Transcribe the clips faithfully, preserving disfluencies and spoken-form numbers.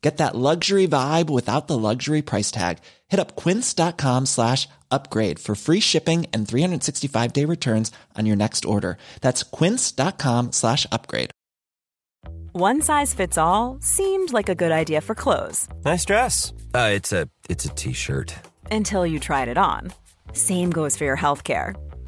Get that luxury vibe without the luxury price tag. Hit up quince.com slash upgrade for free shipping and three sixty-five day returns on your next order. That's quince.com slash upgrade. One size fits all seemed like a good idea for clothes. Nice dress. Uh, it's a it's a t-shirt. Until you tried it on. Same goes for your healthcare.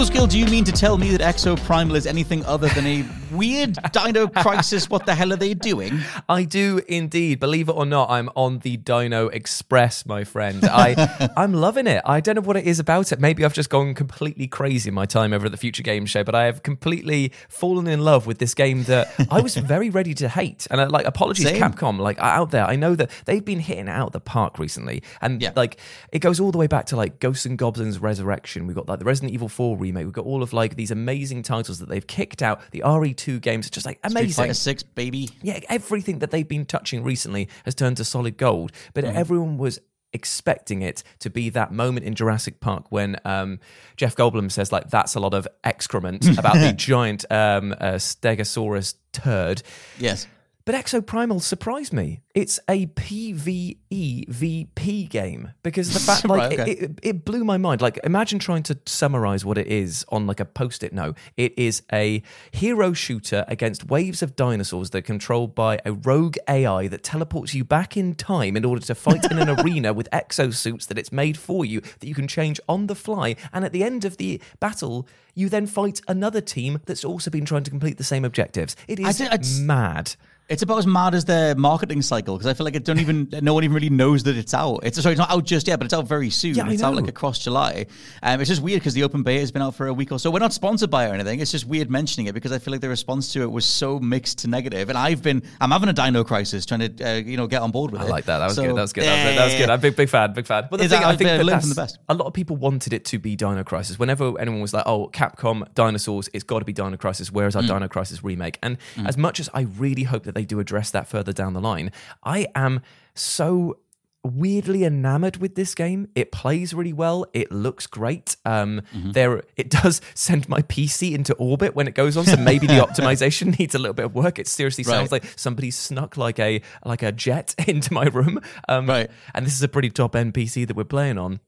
Skill, do you mean to tell me that Exoprimal is anything other than a weird Dino Crisis? What the hell are they doing? I do indeed. Believe it or not, I'm on the Dino Express, my friend. I, I'm loving it. I don't know what it is about it. Maybe I've just gone completely crazy in my time over at the Future Games Show, but I have completely fallen in love with this game that I was very ready to hate. And I, like, apologies, Same. Capcom, like out there, I know that they've been hitting it out of the park recently. And yeah. like it goes all the way back to like Ghosts and Goblins Resurrection. We've got like the Resident Evil four remake. We've got all of like these amazing titles that they've kicked out. The R E two games are just like amazing. Street Fighter six, baby. Yeah, everything that they've been touching recently has turned to solid gold. But mm. everyone was expecting it to be that moment in Jurassic Park when um, Jeff Goldblum says like, that's a lot of excrement about the giant um, uh, Stegosaurus turd. Yes. But Exoprimal surprised me. It's a PvEVP game because the fact, like, right, okay. it, it, it blew my mind. Like, imagine trying to summarize what it is on like a post-it note. It is a hero shooter against waves of dinosaurs that are controlled by a rogue A I that teleports you back in time in order to fight in an arena with exosuits that it's made for you that you can change on the fly. And at the end of the battle, you then fight another team that's also been trying to complete the same objectives. It is I did, mad. It's about as mad as their marketing cycle, because I feel like it don't even no one even really knows that it's out. It's sorry, it's not out just yet, but it's out very soon. Yeah, it's know. out like across July. Um, it's just weird because the open beta has been out for a week or so. We're not sponsored by it or anything. It's just weird mentioning it because I feel like the response to it was so mixed to negative. And I've been I'm having a Dino Crisis trying to uh, you know get on board with I it. I like that. That was so, good. That was good. Yeah, that was good. I'm big big fan. Big fan. But the thing, I think that that's, the best. A lot of people wanted it to be Dino Crisis. Whenever anyone was like, oh, Capcom dinosaurs, it's got to be Dino Crisis. Where is our mm. Dino Crisis remake? And mm. as much as I really hope that they do address that further down the line, I am so weirdly enamored with this game. It plays really well. It looks great. Um, mm-hmm. There, it does send my P C into orbit when it goes on. So maybe the optimization needs a little bit of work. It seriously right. sounds like somebody snuck like a like a jet into my room. Um, right. And this is a pretty top end P C that we're playing on.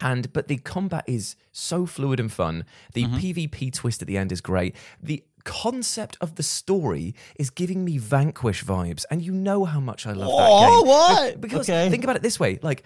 And but the combat is so fluid and fun. The mm-hmm. PvP twist at the end is great. The concept of the story is giving me Vanquish vibes, and you know how much I love oh, that game. Oh, what? Because okay. think about it this way, like,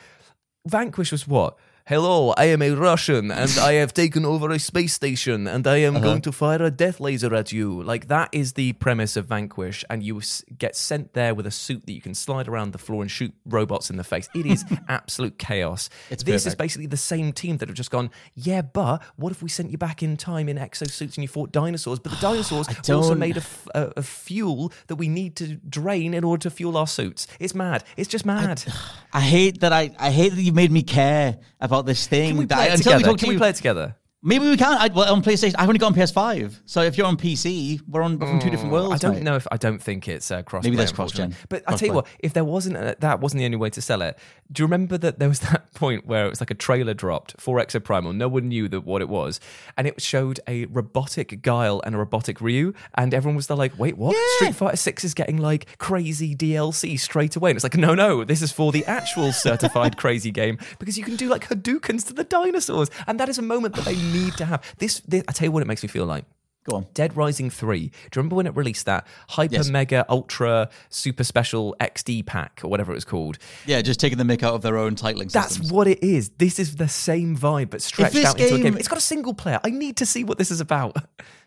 Vanquish was what? Hello, I am a Russian, and I have taken over a space station, and I am uh-huh. going to fire a death laser at you. Like, that is the premise of Vanquish, and you get sent there with a suit that you can slide around the floor and shoot robots in the face. It is absolute chaos. It's this perfect. Is basically the same team that have just gone, yeah, but what if we sent you back in time in exosuits and you fought dinosaurs? But the dinosaurs are also made of a, a fuel that we need to drain in order to fuel our suits. It's mad. It's just mad. I, I hate that I, I hate that you made me care about About this thing. Can we play that, it together? Can, can we, we play it together? Maybe we can. I, well, on PlayStation, I've only got on P S five. So if you're on P C, we're on we're from two different worlds. I don't mate. know if I don't think it's uh, cross. Maybe that's cross gen. But I tell you what, if there wasn't a, that wasn't the only way to sell it. Do you remember that there was that point where it was like a trailer dropped for Exoprimal? No one knew that what it was, and it showed a robotic Guile and a robotic Ryu, and everyone was there like, "Wait, what? Yeah. Street Fighter six is getting like crazy D L C straight away." And it's like, "No, no, this is for the actual certified crazy game because you can do like Hadoukens to the dinosaurs," and that is a moment that they need to have. This, this I tell you what it makes me feel like. Go on. Dead Rising three. Do you remember when it released that Hyper yes. Mega Ultra Super Special X D pack or whatever it was called? Yeah, just taking the mick out of their own titling systems. That's what it is. This is the same vibe, but stretched out game, into a game. It's got a single player. I need to see what this is about.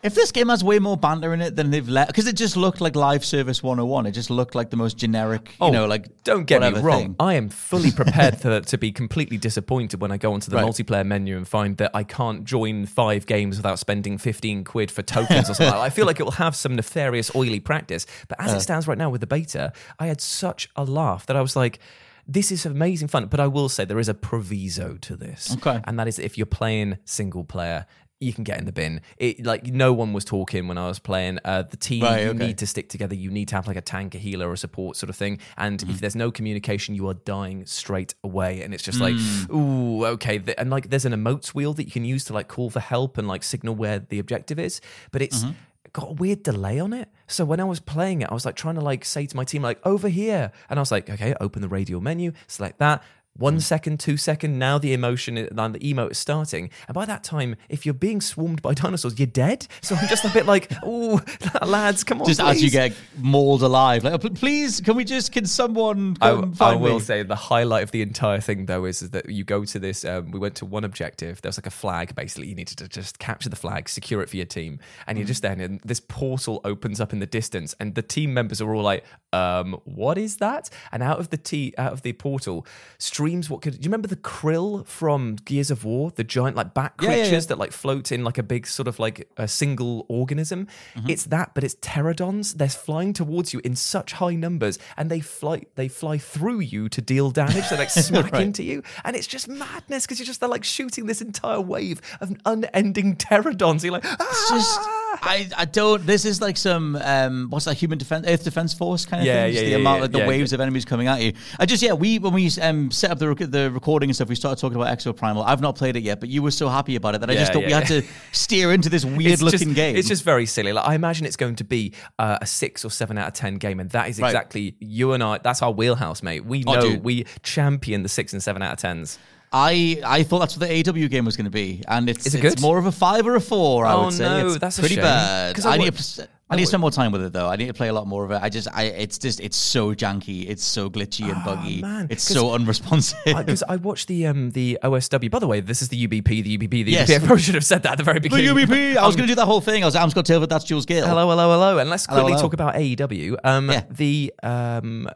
If this game has way more banter in it than they've let... Because it just looked like Live Service one oh one. It just looked like the most generic, oh, you know, like... Don't get me wrong. Thing. I am fully prepared to, to be completely disappointed when I go onto the right. multiplayer menu and find that I can't join five games without spending fifteen quid for tokens or something. I feel like it will have some nefarious oily practice, but as uh, it stands right now with the beta, I had such a laugh that I was like, this is amazing fun. But I will say there is a proviso to this, okay, and that is that if you're playing single player, you can get in the bin. It, like, no one was talking when I was playing. Uh, the team, right, you okay. need to stick together. You need to have like a tank, a healer, or a support sort of thing. And mm. if there's no communication, you are dying straight away. And it's just like, mm. ooh, okay. And like, there's an emotes wheel that you can use to like call for help and like signal where the objective is. But it's mm-hmm. got a weird delay on it. So when I was playing it, I was like trying to like say to my team, like, over here. And I was like, okay, open the radial menu, select that. One second, two second, now the emotion and the emote is starting. And by that time, if you're being swarmed by dinosaurs, you're dead. So I'm just a bit like, oh, lads, come on, just please. As you get mauled alive. Like, please, can we just, can someone come I, find I will me? Say the highlight of the entire thing, though, is, is that you go to this, um, we went to one objective. There was like a flag, basically. You needed to just capture the flag, secure it for your team. And you're just there, and this portal opens up in the distance. And the team members are all like, um, what is that? And out of the t- out of the portal, stream What could do you remember the krill from Gears of War? The giant like bat creatures yeah, yeah, yeah. that like float in like a big sort of like a single organism. Mm-hmm. It's that, but it's pterodons. They're flying towards you in such high numbers, and they fly they fly through you to deal damage. They like smack right. into you, and it's just madness because you're just they're like shooting this entire wave of unending pterodons. You're like, ah! It's just I I don't. This is like some um what's that human defense Earth Defense Force kind of yeah, thing. Yeah, the yeah, amount yeah, like the yeah, waves yeah. of enemies coming at you. I just yeah we when we um set up the rec- the recording and stuff, we started talking about Exoprimal. I've not played it yet, but you were so happy about it that yeah, I just thought yeah, we had yeah. to steer into this weird-looking game. It's just very silly. Like, I imagine it's going to be uh, a six or seven out of ten game, and that is exactly right. you and I. That's our wheelhouse, mate. We know oh, we champion the six and seven out of tens. I, I thought that's what the A E W game was going to be, and it's, it it's more of a five or a four. I oh, would say no, it's that's pretty a shame. Bad. I, I need. A, I need to spend more time with it, though. I need to play a lot more of it. I just, I, it's just, it's so janky. It's so glitchy and buggy. Oh, man. It's so unresponsive. Because I, I watched the um, the O S W. By the way, this is the U B P, the U B P, the yes. U B P. I probably should have said that at the very beginning. The U B P. I was um, going to do that whole thing. I was like, I'm Scott Tilford, that's Jules Gill. Hello, hello, hello. And let's quickly hello, hello. talk about A E W. Um, yeah. The... Um,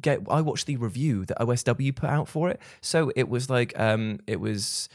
Get, I watched the review that O S W put out for it. So it was like, um, it was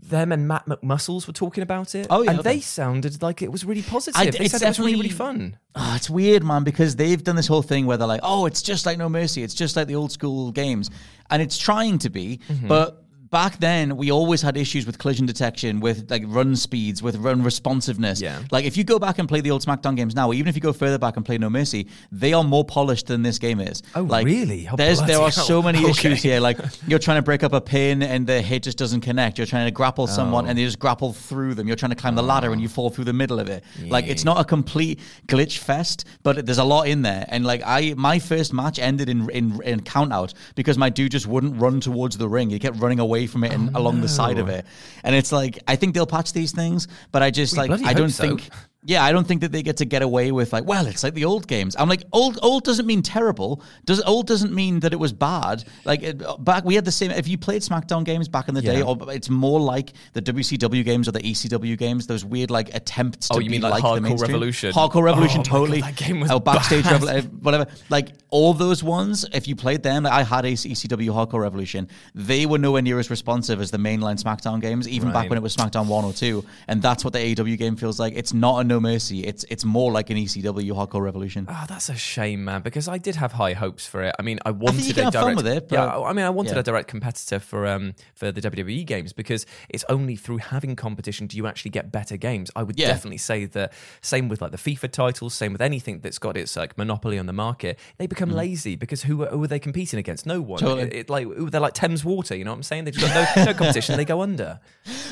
them and Matt McMuscles were talking about it. Oh, yeah, and okay. they sounded like it was really positive. I, they said it was really, really fun. Oh, it's weird, man, because they've done this whole thing where they're like, oh, it's just like No Mercy. It's just like the old school games. And it's trying to be, mm-hmm. but... Back then, we always had issues with collision detection, with like run speeds, with run responsiveness. Yeah. Like if you go back and play the old Smackdown games now, or even if you go further back and play No Mercy, they are more polished than this game is. Oh, like, really? Oh, there's, there are hell. so many okay. issues here. Like you're trying to break up a pin and the hit just doesn't connect. You're trying to grapple oh. someone and they just grapple through them. You're trying to climb the ladder and you fall through the middle of it. Yeah. Like it's not a complete glitch fest, but there's a lot in there. And like I, my first match ended in in, in count out because my dude just wouldn't run towards the ring. He kept running away from it and oh, along no. the side of it, and it's like I think they'll patch these things, but I just we like I don't so. think yeah I don't think that they get to get away with like, well, it's like the old games. I'm like, old old doesn't mean terrible. Does old doesn't mean that it was bad. Like it, back we had the same. If you played Smackdown games back in the yeah. day, or it's more like the W C W games or the E C W games. Those weird like attempts to oh, you be mean like, like Hardcore the mainstream. Revolution, Hardcore Revolution, oh, totally. God, that game was oh, backstage, Revo- whatever. Like all those ones. If you played them, like, I had E C W Hardcore Revolution. They were nowhere near as responsive as the mainline Smackdown games, even right. back when it was Smackdown one or two, and that's what the A E W game feels like. It's not a No Mercy. It's it's more like an E C W Hardcore Revolution. Oh, that's a shame, man, because I did have high hopes for it. I mean, I wanted I think you can a direct. Have fun with it, but, yeah, I mean, I wanted yeah. a direct competitor for um for the W W E games because it's only through having competition do you actually get better games. I would yeah. definitely say that. Same with like the FIFA titles. Same with anything that's got its like monopoly on the market. They become mm-hmm. lazy because who are, who are they competing against? No one. Totally. It, it, like they're like Thames Water. You know what I'm saying? They just got no, no competition. They go under.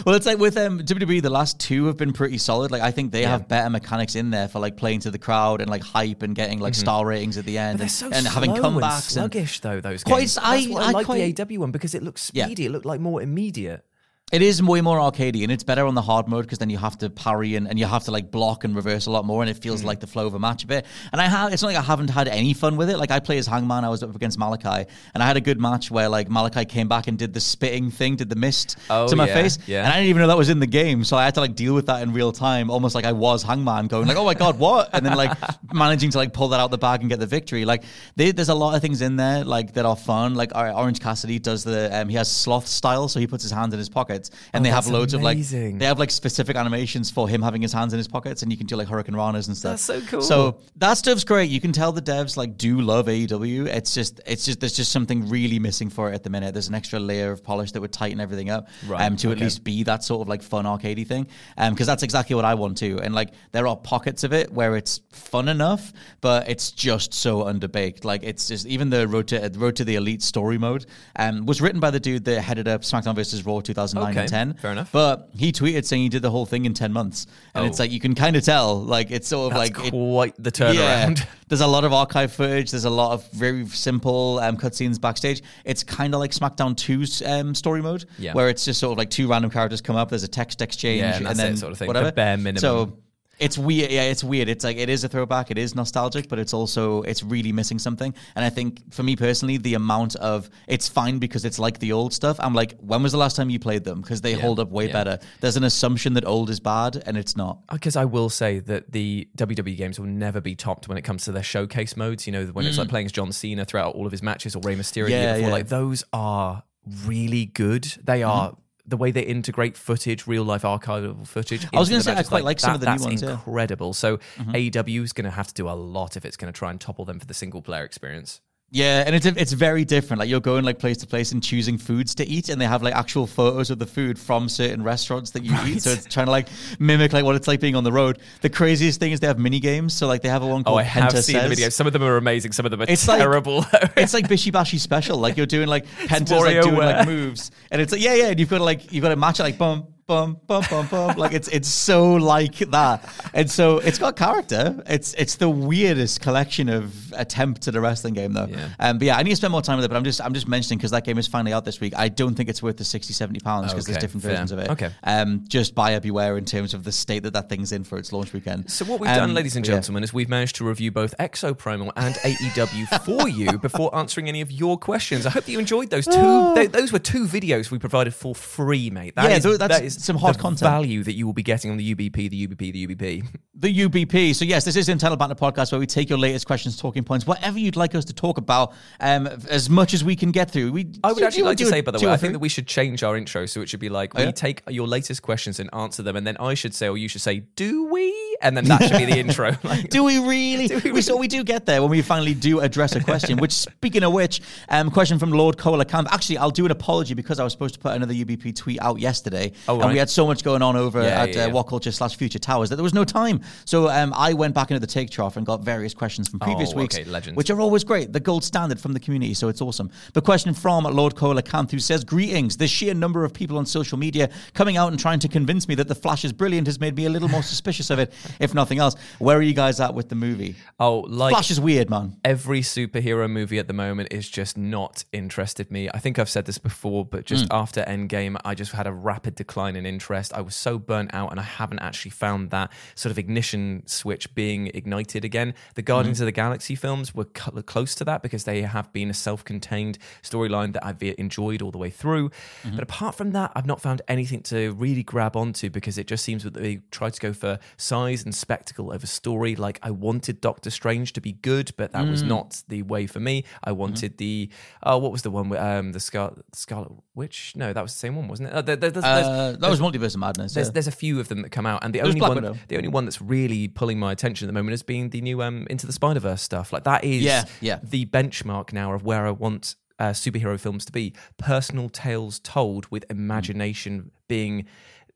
Well, it's like with um, W W E, the last two have been pretty solid. Like I think they yeah. have better mechanics in there for like playing to the crowd and like hype and getting like mm-hmm. star ratings at the end, but so and, and having comebacks. Slow and sluggish though those games. Quite, That's I, why I, I like quite, the A E W one because it looks speedy. Yeah. It looked like more immediate. It is way more arcadey, and it's better on the hard mode because then you have to parry and, and you have to like block and reverse a lot more, and it feels mm. like the flow of a match a bit. And I have, it's not like I haven't had any fun with it. Like I play as Hangman, I was up against Malachi, and I had a good match where like Malachi came back and did the spitting thing, did the mist oh, to my yeah, face, yeah. and I didn't even know that was in the game, so I had to like deal with that in real time, almost like I was Hangman, going like, oh my god, what? And then like managing to like pull that out the bag and get the victory. Like they, there's a lot of things in there like that are fun. Like Orange Cassidy does the um, he has sloth style, so he puts his hands in his pocket. And oh, they have loads amazing. of like they have like specific animations for him having his hands in his pockets, and you can do like Hurricane Ranas and stuff. That's so cool. So that stuff's great. You can tell the devs like do love A E W. It's just it's just there's just something really missing for it at the minute. There's an extra layer of polish that would tighten everything up, right, um, to okay. at least be that sort of like fun arcadey thing. Um, because that's exactly what I want to. And like there are pockets of it where it's fun enough, but it's just so underbaked. Like it's just even the Road to Road to the Elite story mode um was written by the dude that headed up Smackdown versus Raw two thousand nine. Okay. nine and ten. Fair enough. But he tweeted saying he did the whole thing in ten months. And oh. it's like, you can kind of tell. Like, it's sort of That's like... quite it, the turnaround. Yeah, there's a lot of archive footage. There's a lot of very simple um, cutscenes backstage. It's kind of like SmackDown two's um, story mode, yeah. where it's just sort of like two random characters come up. There's a text exchange yeah, and, and then sort of thing. Whatever. The bare minimum. So it's weird. Yeah, it's weird. It's like, it is a throwback. It is nostalgic, but it's also, it's really missing something. And I think for me personally, the amount of, it's fine because it's like the old stuff. I'm like, when was the last time you played them? Because they yeah, hold up way yeah. better. There's an assumption that old is bad, and it's not. Because I will say that the W W E games will never be topped when it comes to their showcase modes. You know, when mm. it's like playing as John Cena throughout all of his matches, or Rey Mysterio. Yeah, before, yeah. Like those are really good. They are. Mm-hmm. The way they integrate footage, real life archival footage. I was going to say, matches. I quite like, like some that, of the new ones. That's incredible. Yeah. So mm-hmm. A E W is going to have to do a lot if it's going to try and topple them for the single player experience. Yeah, and it's it's very different. Like you're going like place to place and choosing foods to eat, and they have like actual photos of the food from certain restaurants that you right. eat. So it's trying to like mimic like what it's like being on the road. The craziest thing is they have mini games. So like they have a one called. Oh, I have Penta seen videos. Some of them are amazing. Some of them are it's terrible. Like, it's like Bishi Bashi Special. Like you're doing like Penta's like doing wear. like moves, and it's like yeah, yeah. And you've got to like you've got to match it like bump. Bum bum bum bum, like it's it's so like that, and so it's got character. It's it's the weirdest collection of attempts at a wrestling game, though. Yeah. Um, but yeah, I need to spend more time with it. But I'm just I'm just mentioning because that game is finally out this week. I don't think it's worth the sixty, seventy pounds because okay. there's different versions Fair. of it. Okay, um, just buyer beware in terms of the state that that thing's in for its launch weekend. So what we've um, done, ladies and gentlemen, yeah. is we've managed to review both Exoprimal and A E W for you before answering any of your questions. I hope that you enjoyed those two. Oh. They, those were two videos we provided for free, mate. That yeah, is, that's. That is some hard content value that you will be getting on the U B P, the U B P, the U B P. The U B P. So yes, this is the Internal Banter Podcast where we take your latest questions, talking points, whatever you'd like us to talk about, um, as much as we can get through. We I would actually like to say, by the way, I think that we should change our intro so it should be like, oh, we yeah? take your latest questions and answer them, and then I should say, or you should say, do we? And then that should be the intro. Like, do we really? Do we really? So we do get there when we finally do address a question, which, speaking of which, um, question from Lord Cola Camp. Actually, I'll do an apology because I was supposed to put another U B P tweet out yesterday. Oh, right. And we had so much going on over yeah, at yeah, uh, yeah. What Culture slash Future Towers that there was no time. So um, I went back into the take trough and got various questions from previous oh, weeks, okay, legend. which are always great. The gold standard from the community, so it's awesome. The question from Lord Cola Camp, who says, greetings. The sheer number of people on social media coming out and trying to convince me that The Flash is brilliant has made me a little more suspicious of it. If nothing else, where are you guys at with the movie? Oh, like Flash is weird, man. Every superhero movie at the moment is just not interested me. I think I've said this before, but just mm. after Endgame, I just had a rapid decline in interest. I was so burnt out, and I haven't actually found that sort of ignition switch being ignited again. The Guardians mm. of the Galaxy films were close to that because they have been a self-contained storyline that I've enjoyed all the way through. Mm-hmm. But apart from that, I've not found anything to really grab onto because it just seems that they tried to go for science and spectacle over story. Like I wanted Doctor Strange to be good, but that mm. was not the way for me. I wanted mm-hmm. the oh, what was the one with um, the Scar- Scarlet Witch? No, that was the same one, wasn't it? Uh, there, there's, there's, uh, that there's, was Multiverse of Madness. There's, yeah. there's a few of them that come out, and the it only one, Widow. the only one that's really pulling my attention at the moment is being the new um, Into the Spider-Verse stuff. Like that is yeah, yeah. the benchmark now of where I want uh, superhero films to be: personal tales told with imagination mm. being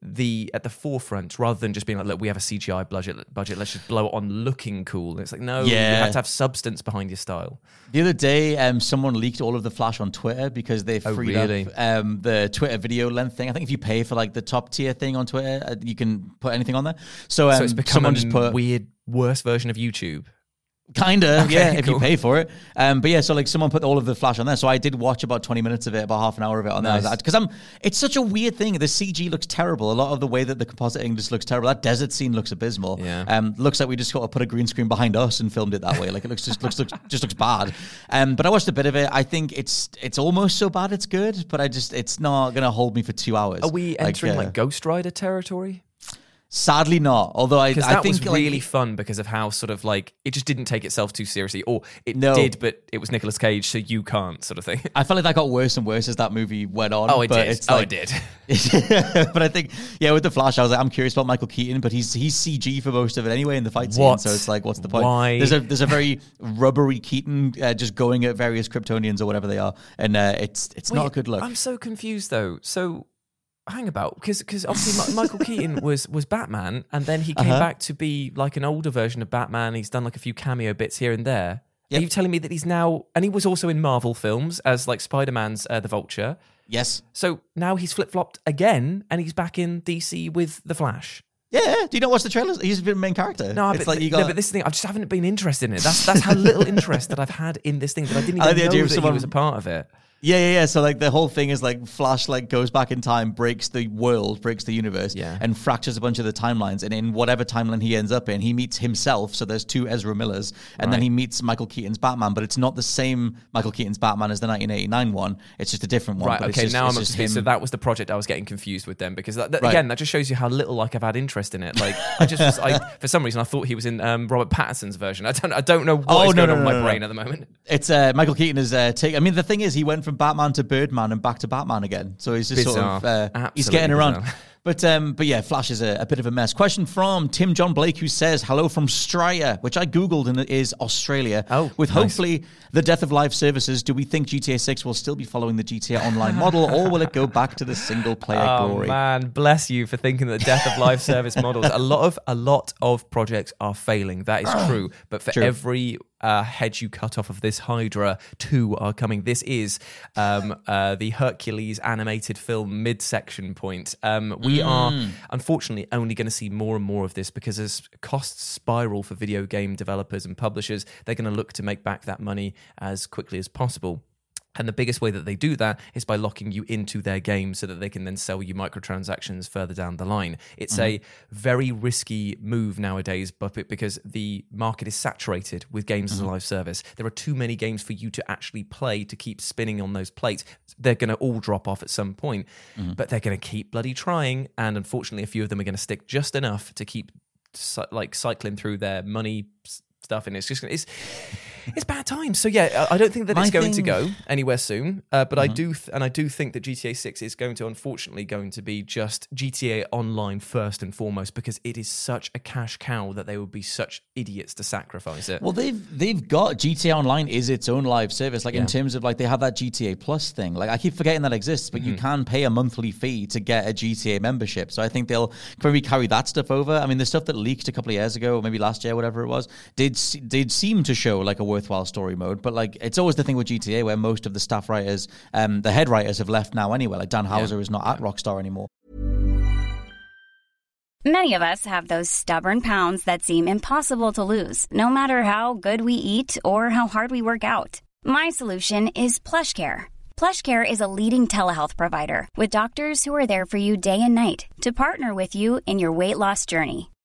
the at the forefront, rather than just being like, look, we have a C G I budget, budget. let's just blow it on looking cool. And it's like, no, yeah. you have to have substance behind your style. The other day, um, someone leaked all of The Flash on Twitter because they freed oh, really? up um, the Twitter video length thing. I think if you pay for like the top tier thing on Twitter, uh, you can put anything on there. So, um, so it's become someone just put, weird, worse version of YouTube. Kind of, okay, yeah, cool. If you pay for it. Um, but yeah, so like someone put all of The Flash on there. So I did watch about twenty minutes of it, about half an hour of it on nice. there. Because I'm, it's such a weird thing. The C G looks terrible. A lot of the way that the compositing just looks terrible. That desert scene looks abysmal. Yeah. Um, looks like we just got to put a green screen behind us and filmed it that way. Like it looks just looks, looks just looks bad. Um, but I watched a bit of it. I think it's it's almost so bad it's good, but I just it's not going to hold me for two hours. Are we entering like, uh, like Ghost Rider territory? Sadly not, although I, I that think... that was really like, fun because of how sort of like, it just didn't take itself too seriously, or it no. did, but it was Nicolas Cage, so you can't sort of thing. I felt like that got worse and worse as that movie went on. Oh, it but did. It's oh, like, it did. But I think, yeah, with The Flash, I was like, I'm curious about Michael Keaton, but he's he's C G for most of it anyway in the fight what? scene, so it's like, what's the point? Why? There's a there's a very rubbery Keaton uh, just going at various Kryptonians or whatever they are, and uh, it's it's Wait, not a good look. I'm so confused, though. So... hang about because because obviously Michael Keaton was was Batman, and then he came uh-huh. back to be like an older version of Batman. He's done like a few cameo bits here and there. Yep. Are you telling me that he's now, and he was also in Marvel films as like Spider-Man's uh, the Vulture? Yes. So now he's flip-flopped again and he's back in D C with The Flash. Yeah, do you not watch the trailers? He's been the main character. No, it's but, like you got... no, but this thing, I just haven't been interested in it. That's that's how little interest that I've had in this thing that I didn't even I like the know idea that someone... he was a part of it. Yeah, yeah, yeah. So like the whole thing is like Flash like goes back in time, breaks the world, breaks the universe, yeah. and fractures a bunch of the timelines. And in whatever timeline he ends up in, he meets himself. So there's two Ezra Millers, and right. then he meets Michael Keaton's Batman, but it's not the same Michael Keaton's Batman as the nineteen eighty-nine one. It's just a different one. Right. But okay. Just, now I'm just so that was the project I was getting confused with then, because that, that, right. again, that just shows you how little like I've had interest in it. Like I just was, I, for some reason I thought he was in um, Robert Pattinson's version. I don't I don't know what's oh, no, going no, on no, in my no, brain no. at the moment. It's uh, Michael Keaton is uh, taking. I mean, the thing is, he went from Batman to Birdman and back to Batman again. So he's just bizarre. sort of uh, he's getting around. Bizarre. But um, but yeah, Flash is a, a bit of a mess. Question from Tim John Blake, who says, hello from Strya, which I Googled and it is Australia. Oh, With nice. hopefully the death of live services, do we think G T A six will still be following the G T A Online model, or will it go back to the single player oh, glory? Oh man, bless you for thinking that the death of live service models. A lot of a lot of projects are failing. That is true. But for true. every uh, head you cut off of this Hydra, two are coming. This is um, uh, the Hercules animated film midsection point. Um, we We are, unfortunately, only going to see more and more of this because as costs spiral for video game developers and publishers, they're going to look to make back that money as quickly as possible. And the biggest way that they do that is by locking you into their game so that they can then sell you microtransactions further down the line. It's mm-hmm. a very risky move nowadays, but because the market is saturated with games mm-hmm. as a live service. There are too many games for you to actually play to keep spinning on those plates. They're going to all drop off at some point, mm-hmm. but they're going to keep bloody trying. And unfortunately, a few of them are going to stick just enough to keep like cycling through their money stuff. And it's just going to... it's bad times. So yeah, I don't think that My it's going thing... to go anywhere soon. Uh, but mm-hmm. I do, th- and I do think that G T A six is going to, unfortunately, going to be just G T A Online first and foremost, because it is such a cash cow that they would be such idiots to sacrifice it. Well, they've they've got G T A Online is its own live service. Like yeah. in terms of like they have that G T A Plus thing. Like I keep forgetting that exists, but mm-hmm. you can pay a monthly fee to get a G T A membership. So I think they'll probably carry that stuff over. I mean, the stuff that leaked a couple of years ago, or maybe last year, whatever it was, did did seem to show like a work worthwhile story mode, but like it's always the thing with G T A where most of the staff writers, um, the head writers have left now anyway. Like Dan Houser yeah. is not at Rockstar anymore. Many of us have those stubborn pounds that seem impossible to lose, no matter how good we eat or how hard we work out. My solution is PlushCare. PlushCare is a leading telehealth provider with doctors who are there for you day and night to partner with you in your weight loss journey.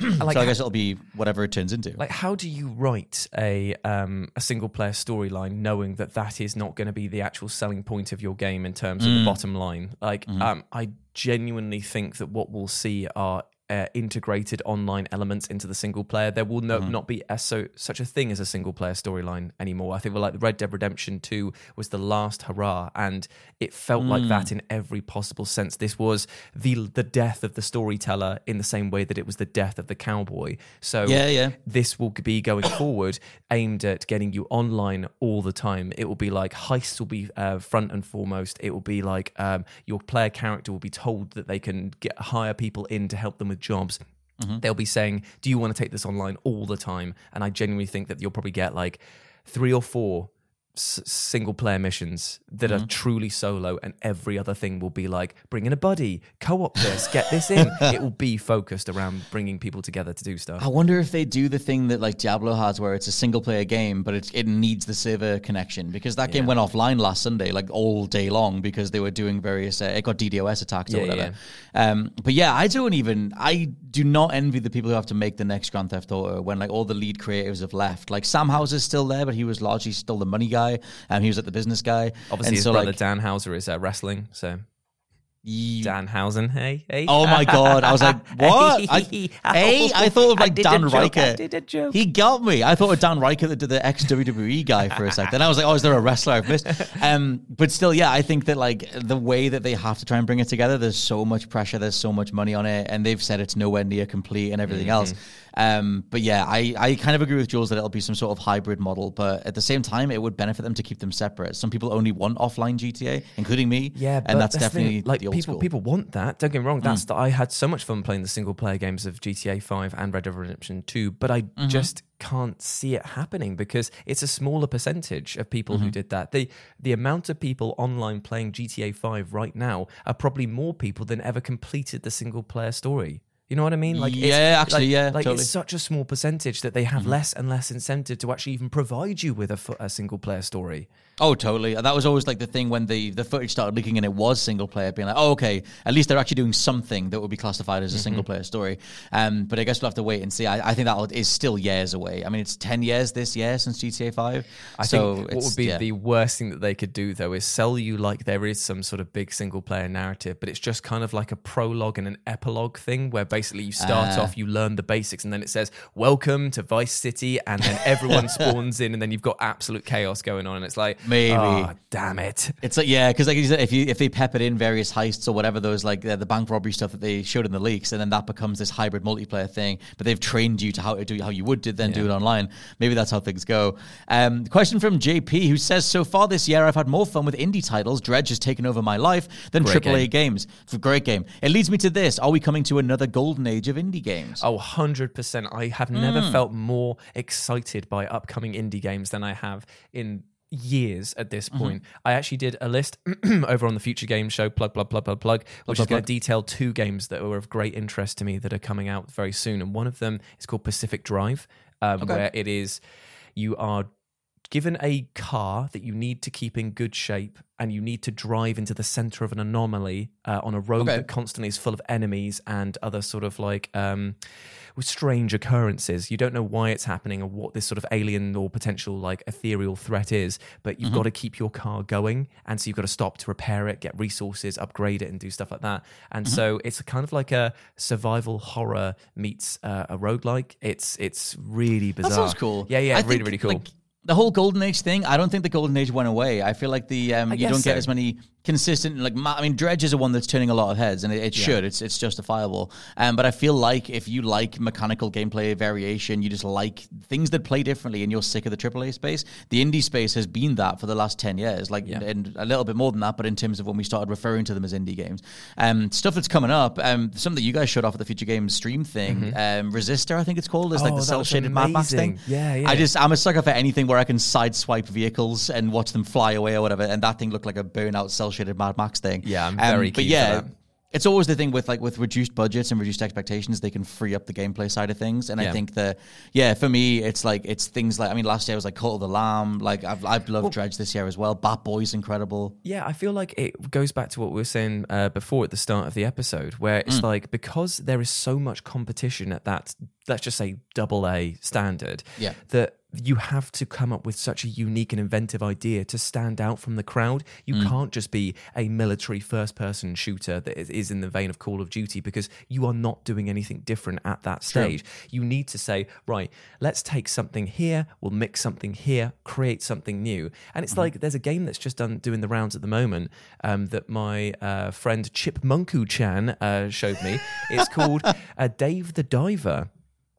Like, so I guess it'll be whatever it turns into. Like, how do you write a um, a single player storyline knowing that that is not going to be the actual selling point of your game in terms mm. of the bottom line? Like, mm-hmm. um, I genuinely think that what we'll see are uh, integrated online elements into the single player. There will no, mm-hmm. not be a, so, such a thing as a single player storyline anymore. I think well, like the Red Dead Redemption two was the last hurrah, and it felt mm. like that in every possible sense. This was the the death of the storyteller in the same way that it was the death of the cowboy. So yeah, yeah. this will be going forward aimed at getting you online all the time. It will be like heists will be uh, front and foremost. It will be like um, your player character will be told that they can get, hire people in to help them with jobs. Mm-hmm. They'll be saying, do you want to take this online all the time? And I genuinely think that you'll probably get like three or four s- single player missions that mm-hmm. are truly solo, and every other thing will be like, bring in a buddy, co-op this, get this in. It will be focused around bringing people together to do stuff. I wonder if they do the thing that like Diablo has where it's a single player game, but it's, it needs the server connection, because that yeah. game went offline last Sunday, like all day long, because they were doing various, uh, it got D dos attacked or yeah, whatever. Yeah. Um, but yeah, I don't even, I do not envy the people who have to make the next Grand Theft Auto when like all the lead creatives have left. Like Sam Houser's still there, but he was largely still the money guy. And um, he was at the business guy. Obviously, and his so, brother like, Dan Houser is uh, wrestling. So you... Dan Housen, hey, hey. Oh my god! I was like, what? I, hey, I thought of like Dan Riker. Joke, did a joke. He got me. I thought of Dan Riker that did the ex W W E guy for a second. Then I was like, oh, is there a wrestler I've missed? Um, but still, yeah, I think that like the way that they have to try and bring it together, there's so much pressure, there's so much money on it, and they've said it's nowhere near complete and everything mm-hmm. else. Um, but yeah, I, I kind of agree with Jules that it'll be some sort of hybrid model, but at the same time, it would benefit them to keep them separate. Some people only want offline G T A, including me. Yeah, but and that's, that's definitely the, like, the old people, school. People want that. Don't get me wrong. That's mm. the, I had so much fun playing the single player games of G T A five and Red Dead Redemption two, but I mm-hmm. just can't see it happening because it's a smaller percentage of people mm-hmm. who did that. The the amount of people online playing G T A five right now are probably more people than ever completed the single player story. You know what I mean? Like, yeah, it's, actually, like, yeah, like totally. It's such a small percentage that they have mm-hmm. less and less incentive to actually even provide you with a, a single player story. Oh, totally. That was always like the thing when the, the footage started leaking and it was single player, being like, oh, okay, at least they're actually doing something that would be classified as a mm-hmm. single player story. Um, but I guess we'll have to wait and see. I, I think that is still years away. I mean, it's ten years this year since G T A five. I so think what would be yeah. the worst thing that they could do, though, is sell you like there is some sort of big single player narrative, but it's just kind of like a prologue and an epilogue thing where basically you start uh, off, you learn the basics, and then it says, welcome to Vice City, and then everyone spawns in, and then you've got absolute chaos going on, and it's like, maybe oh, damn it it's like yeah because like you said, if you if they peppered in various heists or whatever, those like the, the bank robbery stuff that they showed in the leaks, and then that becomes this hybrid multiplayer thing, but they've trained you to how to do how you would did then yeah. do it online. Maybe that's how things go. Um the question from J P, who says, so far this year I've had more fun with indie titles. Dredge has taken over my life than great triple A game. games. It's a great game. It leads me to this: are we coming to another golden age of indie games? Oh, one hundred percent. I have mm. never felt more excited by upcoming indie games than I have in years at this point. Mm-hmm. I actually did a list over on the Future Games Show, plug, plug, plug, plug, plug, which plug, is going to detail two games that were of great interest to me that are coming out very soon. And one of them is called Pacific Drive, um, okay. where it is you are given a car that you need to keep in good shape, and you need to drive into the center of an anomaly uh, on a road okay. that constantly is full of enemies and other sort of like um, strange occurrences. You don't know why it's happening or what this sort of alien or potential like ethereal threat is, but you've mm-hmm. got to keep your car going. And so you've got to stop to repair it, get resources, upgrade it, and do stuff like that. And mm-hmm. so it's kind of like a survival horror meets uh, a roguelike. It's, it's really bizarre. That sounds cool. Yeah, yeah, I really, think, really cool. Like, the whole Golden Age thing, I don't think the Golden Age went away. I feel like the um, you don't so. get as many consistent, like, I mean, Dredge is a one that's turning a lot of heads, and it, it yeah. should. It's it's justifiable. Um, but I feel like if you like mechanical gameplay variation, you just like things that play differently, and you're sick of the triple A space, the indie space has been that for the last ten years, like, yeah. and a little bit more than that, but in terms of when we started referring to them as indie games. Um, stuff that's coming up, um, something that you guys showed off at the Future Games stream thing, mm-hmm. um, Resistor, I think it's called, is oh, like the cel-shaded Mad Max thing. Yeah, yeah. I just, I'm a sucker for anything where I can sideswipe vehicles and watch them fly away or whatever, and that thing looked like a burnout cel-shaded Mad Max thing. Yeah, I'm very um, keen yeah, for that. It's always the thing with like with reduced budgets and reduced expectations, they can free up the gameplay side of things. And yeah. I think that, yeah, for me, it's like, it's things like, I mean, last year I was like Cult of the Lamb. Like, I've, I've loved well, Dredge this year as well. Bat Boy's incredible. Yeah, I feel like it goes back to what we were saying uh, before at the start of the episode, where it's mm. like, because there is so much competition at that, let's just say double A standard, yeah. that you have to come up with such a unique and inventive idea to stand out from the crowd. You mm. can't just be a military first-person shooter that is in the vein of Call of Duty, because you are not doing anything different at that stage. True. You need to say, right, let's take something here, we'll mix something here, create something new. And it's mm. like, there's a game that's just done doing the rounds at the moment um, that my uh, friend Chip Munku-chan uh, showed me. It's called uh, Dave the Diver.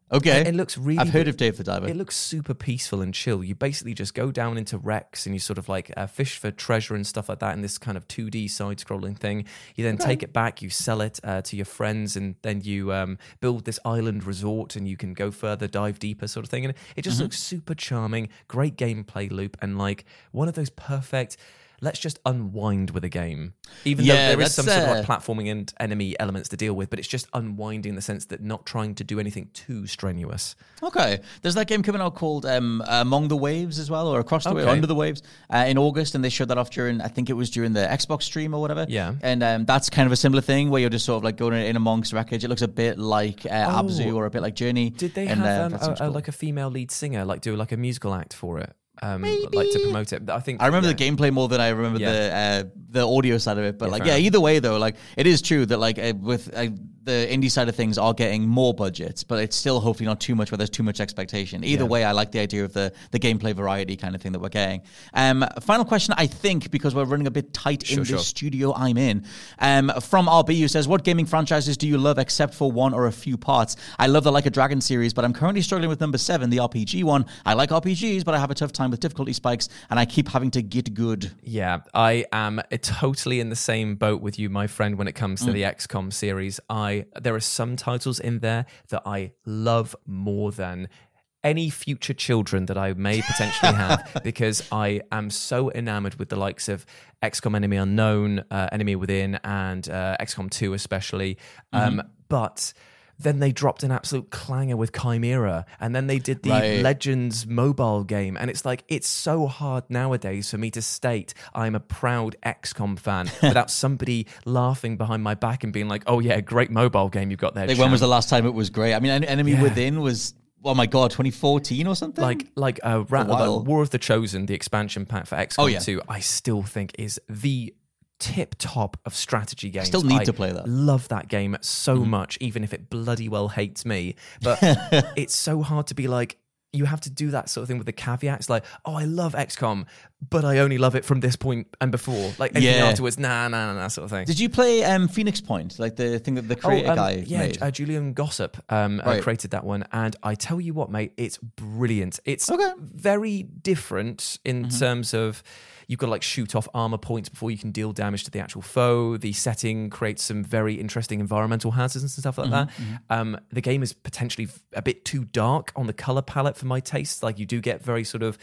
Okay. It, it looks really. I've heard of Dave the Diver. It looks super peaceful and chill. You basically just go down into wrecks and you sort of like uh, fish for treasure and stuff like that in this kind of two D side scrolling thing. You then okay. take it back, you sell it uh, to your friends, and then you um, build this island resort and you can go further, dive deeper, sort of thing. And it just mm-hmm. looks super charming, great gameplay loop, and like one of those perfect. Let's just unwind with a game, even yeah, though there is some sort of like platforming and enemy elements to deal with, but it's just unwinding in the sense that not trying to do anything too strenuous. Okay. There's that game coming out called um, Among the Waves as well, or Across the okay. Waves, Under the Waves, uh, in August, and they showed that off during, I think it was during the Xbox stream or whatever. Yeah. And um, that's kind of a similar thing where you're just sort of like going in amongst wreckage. It looks a bit like uh, oh. Abzu or a bit like Journey. Did they and, have uh, um, a, cool. like a female lead singer, like do like a musical act for it? Um, like to promote it. I think I remember yeah. the gameplay more than I remember yeah. the uh, the audio side of it. But yeah, like, yeah, either way though, like it is true that like uh, with uh, the indie side of things are getting more budgets, but it's still hopefully not too much where there's too much expectation. Either yeah. way, I like the idea of the the gameplay variety kind of thing that we're getting. Um, final question, I think, because we're running a bit tight sure, in sure. the studio I'm in. Um, from R B, who says, "What gaming franchises do you love except for one or a few parts? I love the Like a Dragon series, but I'm currently struggling with number seven, the R P G one. I like R P Gs, but I have a tough time with difficulty spikes, and I keep having to get good." Yeah, I am totally in the same boat with you, my friend, when it comes to mm. the X COM series. I there are some titles in there that I love more than any future children that I may potentially have, because I am so enamored with the likes of X COM Enemy Unknown, uh, Enemy Within, and uh, X COM two especially. Mm-hmm. Um, but... Then they dropped an absolute clanger with Chimera, and then they did the right. Legends mobile game, and it's like, it's so hard nowadays for me to state I'm a proud X COM fan without somebody laughing behind my back and being like, "Oh yeah, great mobile game you've got there." Like, when was the last time it was great? I mean, Enemy yeah. Within was... Oh my god, twenty fourteen or something? Like like uh, Ra- a like War of the Chosen, the expansion pack for X COM oh, yeah. two, I still think is the tip top of strategy games. I still need I to play that. Love that game so mm. much, even if it bloody well hates me. But it's so hard to be like, you have to do that sort of thing with the caveats, like, "Oh, I love X COM, but I only love it from this point and before." Like anything yeah. afterwards, nah, nah, nah, nah, sort of thing. Did you play um, Phoenix Point, like the thing that the creator oh, um, guy yeah, made? Yeah, uh, Julian Gossip um, right. uh, created that one, and I tell you what, mate, it's brilliant. It's okay. very different in mm-hmm. terms of you've got to like shoot off armor points before you can deal damage to the actual foe. The setting creates some very interesting environmental hazards and stuff like mm-hmm, that. Mm-hmm. Um, the game is potentially a bit too dark on the color palette for my taste. Like you do get very sort of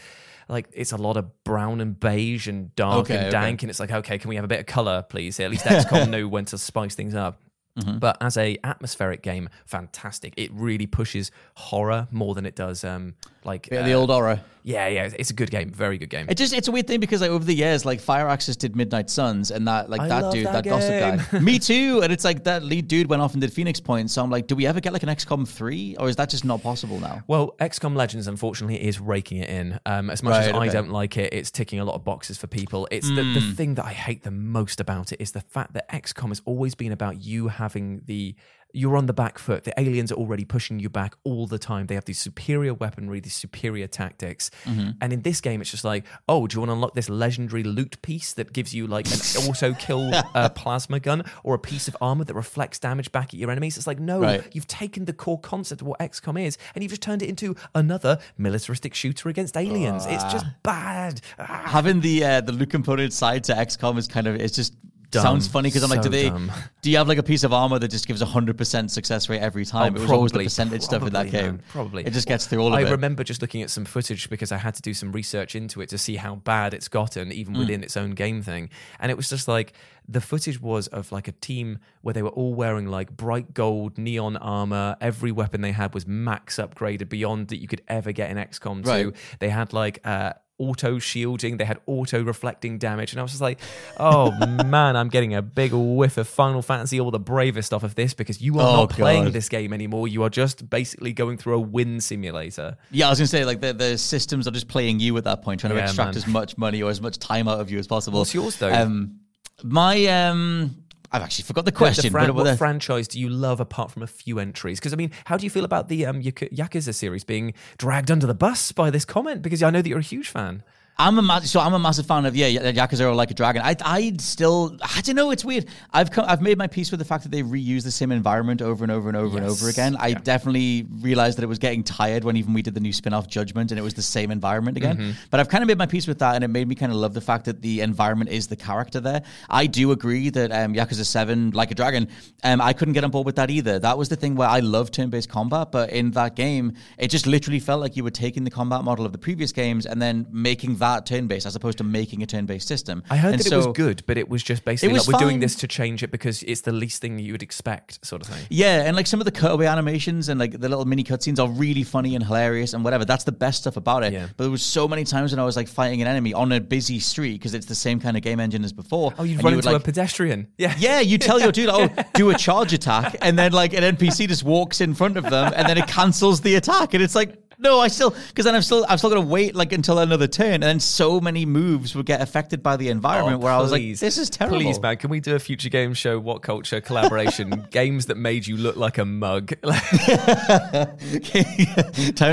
like, it's a lot of brown and beige and dark okay, and dank. Okay. And it's like, okay, can we have a bit of color, please? At least X COM knew when to spice things up. Mm-hmm. But as a atmospheric game, fantastic. It really pushes horror more than it does um, like yeah, uh, the old horror. Yeah, yeah, it's a good game, very good game. It just it's a weird thing because like over the years, like Fireaxis did Midnight Suns, and that like I that dude, that, that Gossip guy, me too. And it's like that lead dude went off and did Phoenix Point. So I'm like, do we ever get like an X COM three, or is that just not possible now? Well, X COM Legends unfortunately is raking it in. Um, as much right, as okay. I don't like it, it's ticking a lot of boxes for people. It's mm. the, the thing that I hate the most about it is the fact that X COM has always been about you having having the you're on the back foot. The aliens are already pushing you back all the time. They have these superior weaponry, these superior tactics. Mm-hmm. And in this game, it's just like, oh, do you want to unlock this legendary loot piece that gives you like an auto-kill uh, plasma gun or a piece of armor that reflects damage back at your enemies? It's like, no, right. You've taken the core concept of what X COM is and you've just turned it into another militaristic shooter against aliens. Uh, it's just bad. Having the uh, the loot component side to X COM is kind of, it's just... Dumb. Sounds funny because I'm so like, do they? Dumb. Do you have like a piece of armor that just gives a hundred percent success rate every time? Oh, it was probably, always the percentage stuff in that game. Man, probably it just gets through all I of it. I remember just looking at some footage because I had to do some research into it to see how bad it's gotten, even mm. within its own game thing. And it was just like the footage was of like a team where they were all wearing like bright gold neon armor. Every weapon they had was max upgraded beyond that you could ever get in X COM two. Right. They had like. Uh, auto shielding, they had auto reflecting damage, and I was just like, oh man, I'm getting a big whiff of Final Fantasy All the Bravest off of this because you are oh, not playing God. This game anymore. You are just basically going through a win simulator. Yeah, I was gonna say, like, the, the systems are just playing you at that point, trying yeah, to extract man. as much money or as much time out of you as possible. What's yours though? Um, my, um, I've actually forgot the question. The fran- what, what the... franchise do you love apart from a few entries? Because, I mean, how do you feel about the um, Yakuza series being dragged under the bus by this comment? Because I know that you're a huge fan. I'm a massive, so I'm a massive fan of, yeah, Yakuza or Like a Dragon. I, I'd still, I don't know, it's weird. I've come, I've made my peace with the fact that they reuse the same environment over and over and over yes. and over again. I yeah. definitely realized that it was getting tired when even we did the new spin-off Judgment and it was the same environment again. Mm-hmm. But I've kind of made my peace with that, and it made me kind of love the fact that the environment is the character there. I do agree that um, Yakuza seven, Like a Dragon, um, I couldn't get on board with that either. That was the thing where I love turn-based combat, but in that game, it just literally felt like you were taking the combat model of the previous games and then making that that turn-based as opposed to making a turn-based system. I heard and that so, it was good, but it was just basically was like, fine. We're doing this to change it because it's the least thing you would expect sort of thing. Yeah, and like some of the cutaway animations and like the little mini cutscenes are really funny and hilarious and whatever. That's the best stuff about it. Yeah. But there was so many times when I was like fighting an enemy on a busy street because it's the same kind of game engine as before. Oh, you'd run you into like, a pedestrian. Yeah, yeah. You tell your dude, oh, do a charge attack, and then like an N P C just walks in front of them and then it cancels the attack, and it's like, no, I still, because then I'm still, I'm still going to wait like until another turn, and then so many moves would get affected by the environment. Oh, where please, I was like, this is terrible. Please, man, can we do a Future Games Show, What Culture collaboration? Games that made you look like a mug. Times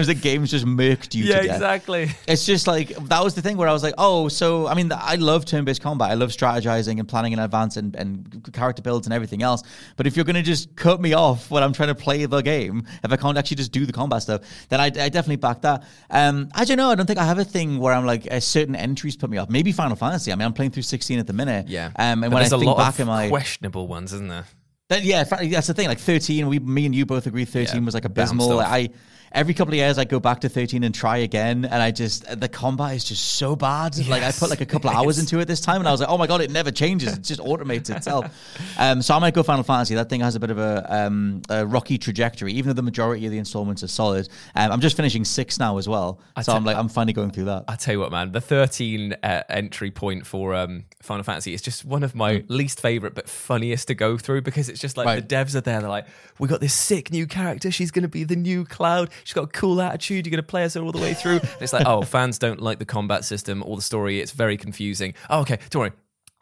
that games just murked you. Yeah, to death. Exactly. It's just like, that was the thing where I was like, oh, so, I mean, I love turn-based combat. I love strategizing and planning in advance and, and character builds and everything else. But if you're going to just cut me off when I'm trying to play the game, if I can't actually just do the combat stuff, then I, I definitely back that. Um, I don't know. I don't think I have a thing where I'm like, uh, certain entries put me off. Maybe Final Fantasy. I mean, I'm playing through sixteen at the minute. Yeah. Um, and but when I think lot back of in my questionable ones, isn't there? That, yeah, that's the thing. Like thirteen, we, me and you both agree. thirteen yeah, was like abysmal. I every couple of years I go back to thirteen and try again, and I just the combat is just so bad. Yes, like I put like a couple of hours into it this time, and I was like, oh my god, it never changes. It just automates itself. Um, so I might go Final Fantasy. That thing has a bit of a, um, a rocky trajectory, even though the majority of the installments are solid. Um, I'm just finishing six now as well, I so t- I'm like I'm finally going through that. I tell you what, man, the thirteen uh, entry point for um, Final Fantasy is just one of my mm. least favorite but funniest to go through because it's just like right. the devs are there. They're like, we got this sick new character. She's going to be the new Cloud. She's got a cool attitude. You're going to play us all the way through. And it's like, oh, fans don't like the combat system or the story. It's very confusing. Oh, okay, don't worry.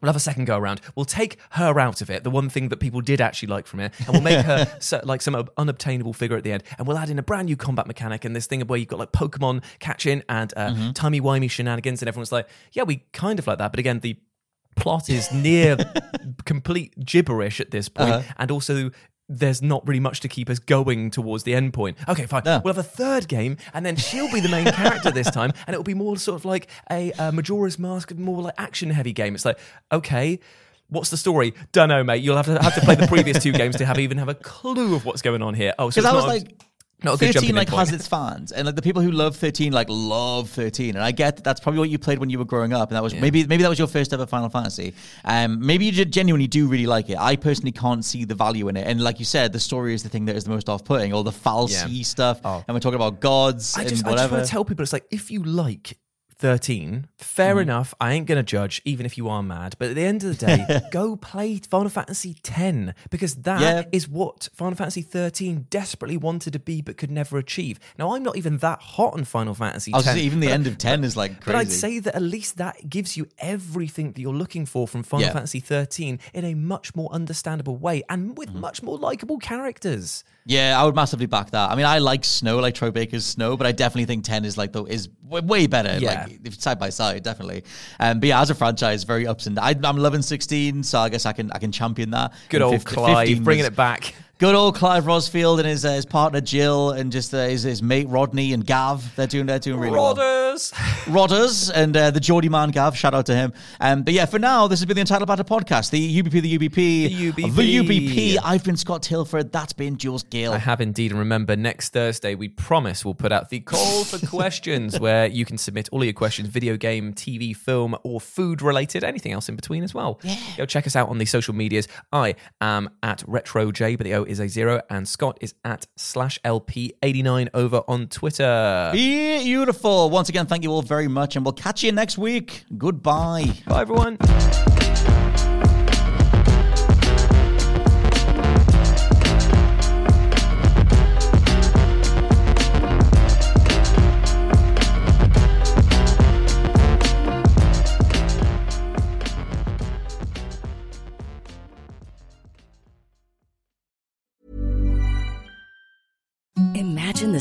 We'll have a second go around. We'll take her out of it, the one thing that people did actually like from it, and we'll make her so, like some unobtainable figure at the end, and we'll add in a brand new combat mechanic and this thing where you've got like Pokemon catching and uh, mm-hmm. timey-wimey shenanigans, and everyone's like, yeah, we kind of like that. But again, the plot is near complete gibberish at this point, uh-huh. and also there's not really much to keep us going towards the end point. Okay, fine. No. We'll have a third game, and then she'll be the main character this time, and it'll be more sort of like a uh, Majora's Mask, more like action-heavy game. It's like, okay, what's the story? Dunno, mate. You'll have to have to play the previous two games to have even have a clue of what's going on here. Oh, so it's I was not like. Not thirteen like has its fans, and like the people who love thirteen like love thirteen, and I get that that's probably what you played when you were growing up, and that was yeah. maybe maybe that was your first ever Final Fantasy. Um, maybe you genuinely do really like it. I personally can't see the value in it, and like you said, the story is the thing that is the most off-putting, all the fallacy yeah. stuff, oh. and we're talking about gods I just, and whatever. I just want to tell people, it's like if you like thirteen. Fair mm. enough. I ain't going to judge, even if you are mad. But at the end of the day, go play Final Fantasy ten, because that yeah. is what Final Fantasy thirteen desperately wanted to be but could never achieve. Now, I'm not even that hot on Final Fantasy ten. Even the but, end of ten but, is like crazy. But I'd say that at least that gives you everything that you're looking for from Final yeah. Fantasy thirteen in a much more understandable way and with mm. much more likable characters. Yeah, I would massively back that. I mean, I like Snow, like Troy Baker's Snow, but I definitely think ten is like the is way better, yeah. like side by side, definitely. Um, but yeah, as a franchise, very ups and downs. I'm loving sixteen, so I guess I can I can champion that. Good old Clive, bringing it back. Good old Clive Rosfield and his uh, his partner Jill and just uh, his his mate Rodney and Gav. They're doing they're doing really Rodders. well. Rodders, Rodders, and uh, the Geordie man Gav. Shout out to him. Um, but yeah, for now, this has been the Entitled Batter podcast. The U B P, the U B P, the U B P. The U B P. I've been Scott Tilford. That's been Jules Gill. I have indeed. And remember, next Thursday, we promise we'll put out the call for questions where you can submit all your questions, video game, T V, film, or food related, anything else in between as well. Yeah. Go check us out on the social medias. I am at RetroJ, but the O is a zero, and Scott is at slash L P eighty-nine over on Twitter. Beautiful. Once again, thank you all very much, and we'll catch you next week. Goodbye. Bye, everyone. Imagine the